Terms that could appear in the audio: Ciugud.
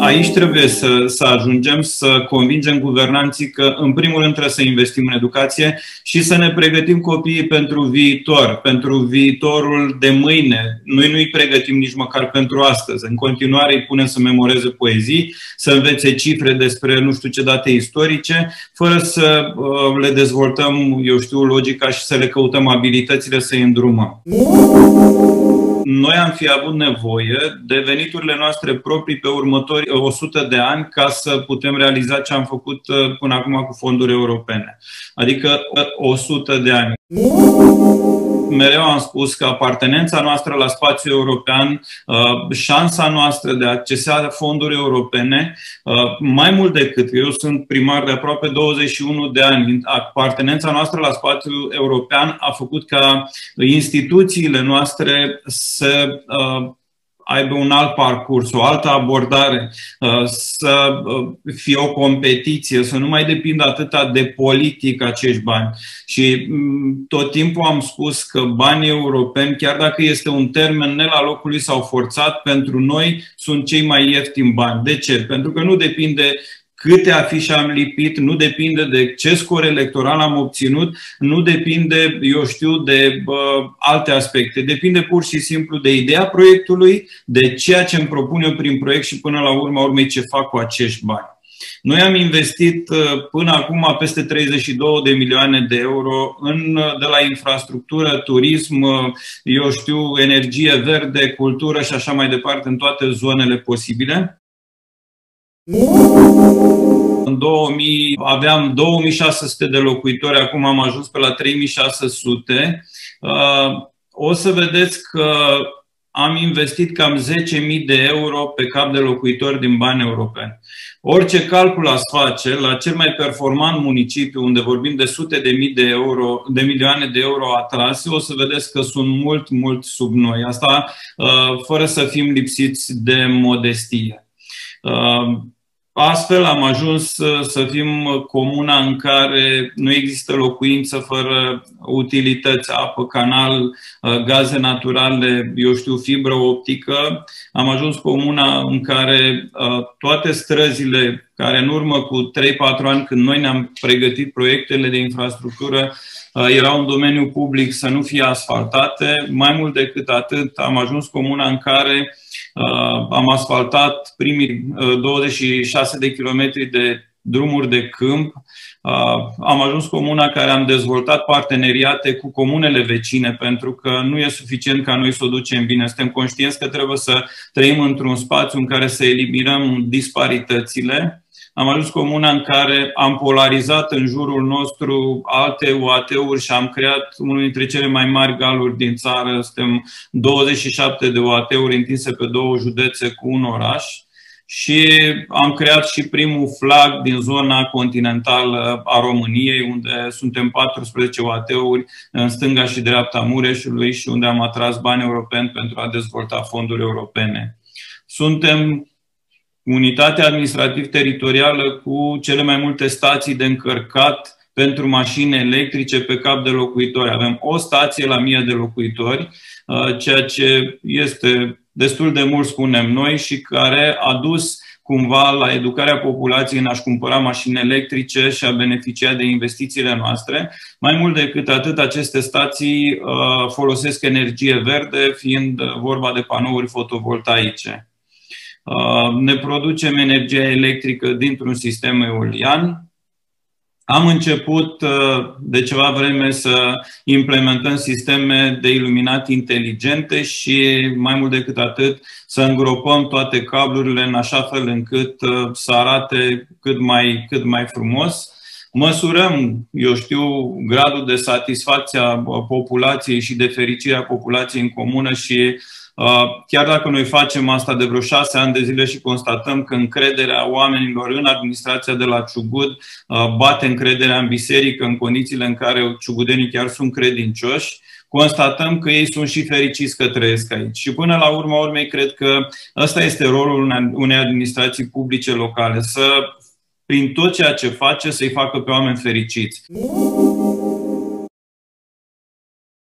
Aici trebuie să ajungem să convingem guvernanții că, în primul rând, trebuie să investim în educație și să ne pregătim copiii pentru viitor, pentru viitorul de mâine. Noi nu îi pregătim nici măcar pentru astăzi. În continuare îi punem să memoreze poezii, să învețe cifre despre nu știu ce date istorice, fără să le dezvoltăm, eu știu, logica și să le căutăm abilitățile să îi îndrumăm. Noi am fi avut nevoie de veniturile noastre proprii pe următorii 100 de ani ca să putem realiza ce am făcut până acum cu fonduri europene. Adică 100 de ani. Mereu am spus că apartenența noastră la spațiul european, șansa noastră de a accesa fonduri europene, mai mult decât, eu sunt primar de aproape 21 de ani, apartenența noastră la spațiul european a făcut ca instituțiile noastre să aibă un alt parcurs, o altă abordare, să fie o competiție, să nu mai depindă atâta de politică acești bani. Și tot timpul am spus că banii europeni, chiar dacă este un termen ne la locului sau forțat, pentru noi sunt cei mai ieftini bani. De ce? Pentru că nu depinde câte afișe am lipit, nu depinde de ce scor electoral am obținut, nu depinde, eu știu, de alte aspecte. Depinde pur și simplu de ideea proiectului, de ceea ce îmi propun eu prin proiect și până la urma urmei ce fac cu acești bani. Noi am investit până acum peste 32 de milioane de euro de la infrastructură, turism, eu știu, energie verde, cultură și așa mai departe, în toate zonele posibile. În 2000 aveam 2600 de locuitori, acum am ajuns pe la 3600. O să vedeți că am investit cam 10.000 de euro pe cap de locuitori din bani europeni. Orice calcul ați face, la cel mai performant municipiu, unde vorbim de sute de mii de euro, de milioane de euro atrase, o să vedeți că sunt mult, mult sub noi. Asta fără să fim lipsiți de modestie. Astfel am ajuns să fim comuna în care nu există locuință fără utilități, apă, canal, gaze naturale, eu știu, fibră optică. Am ajuns comuna în care toate străzile care în urmă cu 3-4 ani, când noi ne-am pregătit proiectele de infrastructură, erau în domeniul public, să nu fie asfaltate. Mai mult decât atât, am ajuns comuna în care am asfaltat primii 26 de kilometri de drumuri de câmp. Am ajuns comuna care am dezvoltat parteneriate cu comunele vecine, pentru că nu e suficient ca noi să o ducem bine. Suntem conștienți că trebuie să trăim într-un spațiu în care să eliminăm disparitățile. Am ajuns comuna în care am polarizat în jurul nostru alte UAT-uri și am creat unul dintre cele mai mari galuri din țară. Suntem 27 de UAT-uri întinse pe 2 județe cu un oraș. Și am creat și primul flag din zona continentală a României, unde suntem 14 UAT-uri în stânga și dreapta Mureșului și unde am atras bani europeni pentru a dezvolta fonduri europene. Suntem unitatea administrativ-teritorială cu cele mai multe stații de încărcat pentru mașini electrice pe cap de locuitori. Avem o stație la 1000 de locuitori, ceea ce este destul de mult, spunem noi, și care a dus cumva la educarea populației în a-și cumpăra mașini electrice și a beneficia de investițiile noastre. Mai mult decât atât, aceste stații folosesc energie verde, fiind vorba de panouri fotovoltaice. Ne producem energia electrică dintr-un sistem eolian. Am început de ceva vreme să implementăm sisteme de iluminat inteligente și, mai mult decât atât, să îngropăm toate cablurile în așa fel încât să arate cât mai frumos. Măsurăm, eu știu, gradul de satisfacție a populației și de fericire a populației în comună și chiar dacă noi facem asta de vreo 6 ani de zile și constatăm că încrederea oamenilor în administrația de la Ciugud bate încrederea în biserică, în condițiile în care ciugudenii chiar sunt credincioși, constatăm că ei sunt și fericiți că trăiesc aici. Și până la urma urmei, cred că ăsta este rolul unei administrații publice locale, să, prin tot ceea ce face, să-i facă pe oameni fericiți.